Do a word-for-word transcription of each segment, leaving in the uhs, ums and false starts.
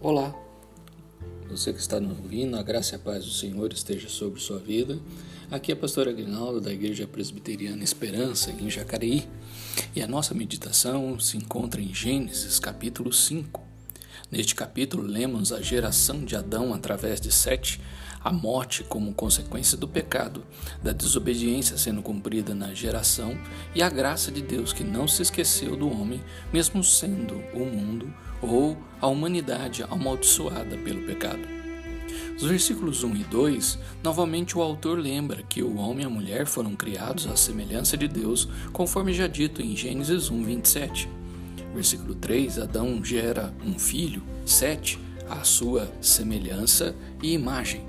Olá, você que está nos ouvindo, a graça e a paz do Senhor esteja sobre sua vida. Aqui é a pastora Grinalda da Igreja Presbiteriana Esperança, em Jacareí, e a nossa meditação se encontra em Gênesis capítulo cinco. Neste capítulo lemos a geração de Adão através de Sete, a morte como consequência do pecado, da desobediência sendo cumprida na geração e a graça de Deus que não se esqueceu do homem, mesmo sendo o mundo ou a humanidade amaldiçoada pelo pecado. Os versículos um e dois, novamente o autor lembra que o homem e a mulher foram criados à semelhança de Deus, conforme já dito em Gênesis um, vinte e sete. Versículo três, Adão gera um filho, Sete, à sua semelhança e imagem.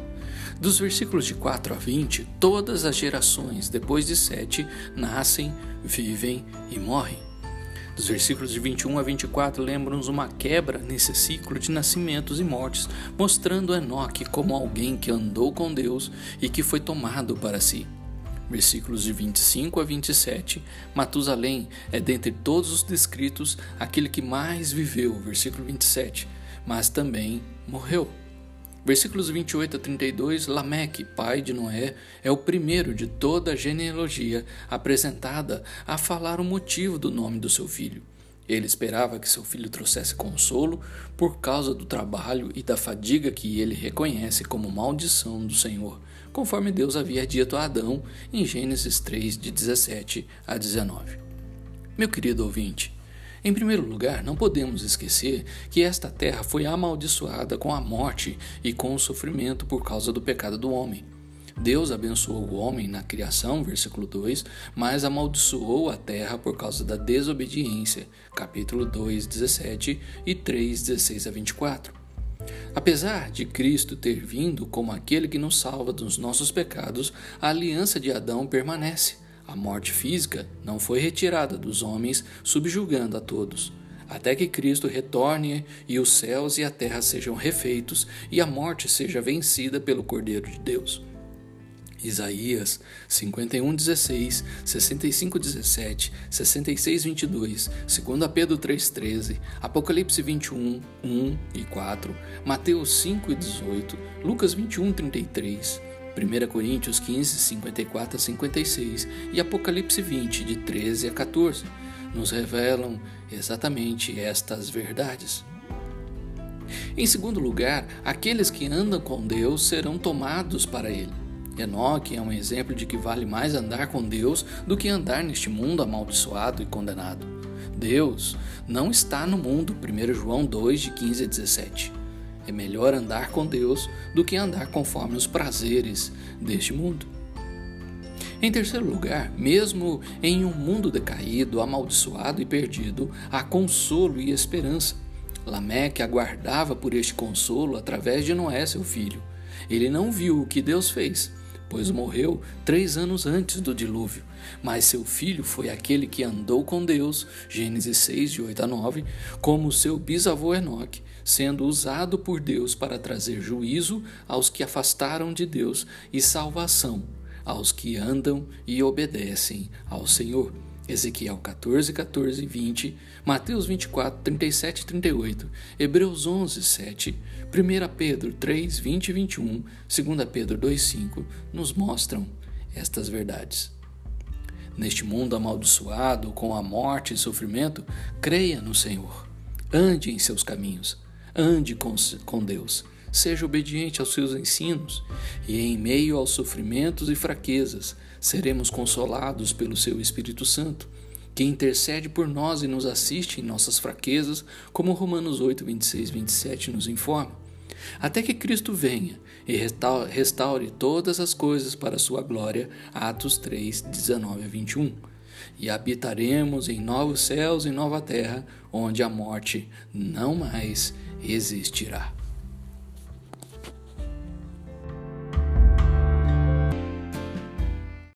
Dos versículos de quatro a vinte, todas as gerações depois de Sete nascem, vivem e morrem. Dos versículos de vinte e um a vinte e quatro lembram-nos uma quebra nesse ciclo de nascimentos e mortes, mostrando Enoque como alguém que andou com Deus e que foi tomado para si. Versículos de vinte e cinco a vinte e sete, Matusalém é dentre todos os descritos aquele que mais viveu, versículo vinte e sete, mas também morreu. Versículos vinte e oito a trinta e dois, Lameque, pai de Noé, é o primeiro de toda a genealogia apresentada a falar o motivo do nome do seu filho. Ele esperava que seu filho trouxesse consolo por causa do trabalho e da fadiga que ele reconhece como maldição do Senhor, conforme Deus havia dito a Adão em Gênesis três, de dezessete a dezenove. Meu querido ouvinte, em primeiro lugar, não podemos esquecer que esta terra foi amaldiçoada com a morte e com o sofrimento por causa do pecado do homem. Deus abençoou o homem na criação, versículo dois, mas amaldiçoou a terra por causa da desobediência, capítulo dois, dezessete e três, dezesseis a vinte e quatro. Apesar de Cristo ter vindo como aquele que nos salva dos nossos pecados, a aliança de Adão permanece. A morte física não foi retirada dos homens, subjugando a todos, até que Cristo retorne e os céus e a terra sejam refeitos e a morte seja vencida pelo Cordeiro de Deus. Isaías cinquenta e um, dezesseis, sessenta e cinco, dezessete, sessenta e seis, vinte e dois, dois Pedro três, treze, Apocalipse vinte e um, um e quatro, Mateus cinco, dezoito, Lucas vinte e um, trinta e três, primeiro Coríntios quinze, cinquenta e quatro a cinquenta e seis e Apocalipse vinte, de treze a catorze, nos revelam exatamente estas verdades. Em segundo lugar, aqueles que andam com Deus serão tomados para Ele. Enoque é um exemplo de que vale mais andar com Deus do que andar neste mundo amaldiçoado e condenado. Deus não está no mundo, primeiro João dois, de quinze a dezessete. É melhor andar com Deus do que andar conforme os prazeres deste mundo. Em terceiro lugar, mesmo em um mundo decaído, amaldiçoado e perdido, há consolo e esperança. Lameque aguardava por este consolo através de Noé, seu filho. Ele não viu o que Deus fez, pois morreu três anos antes do dilúvio, mas seu filho foi aquele que andou com Deus, Gênesis seis, de oito a nove, como seu bisavô Enoque, sendo usado por Deus para trazer juízo aos que afastaram de Deus e salvação aos que andam e obedecem ao Senhor. Ezequiel quatorze, quatorze e vinte, Mateus vinte e quatro, trinta e sete e trinta e oito, Hebreus onze, sete, primeiro Pedro três, vinte e vinte e um, dois Pedro dois, cinco, nos mostram estas verdades. Neste mundo amaldiçoado, com a morte e sofrimento, creia no Senhor, ande em seus caminhos, ande com, com Deus, seja obediente aos seus ensinos, e em meio aos sofrimentos e fraquezas, seremos consolados pelo seu Espírito Santo, que intercede por nós e nos assiste em nossas fraquezas, como Romanos oito, vinte e seis, vinte e sete nos informa, até que Cristo venha e restaure todas as coisas para a sua glória, Atos três, dezenove a vinte e um, e habitaremos em novos céus e nova terra, onde a morte não mais existirá.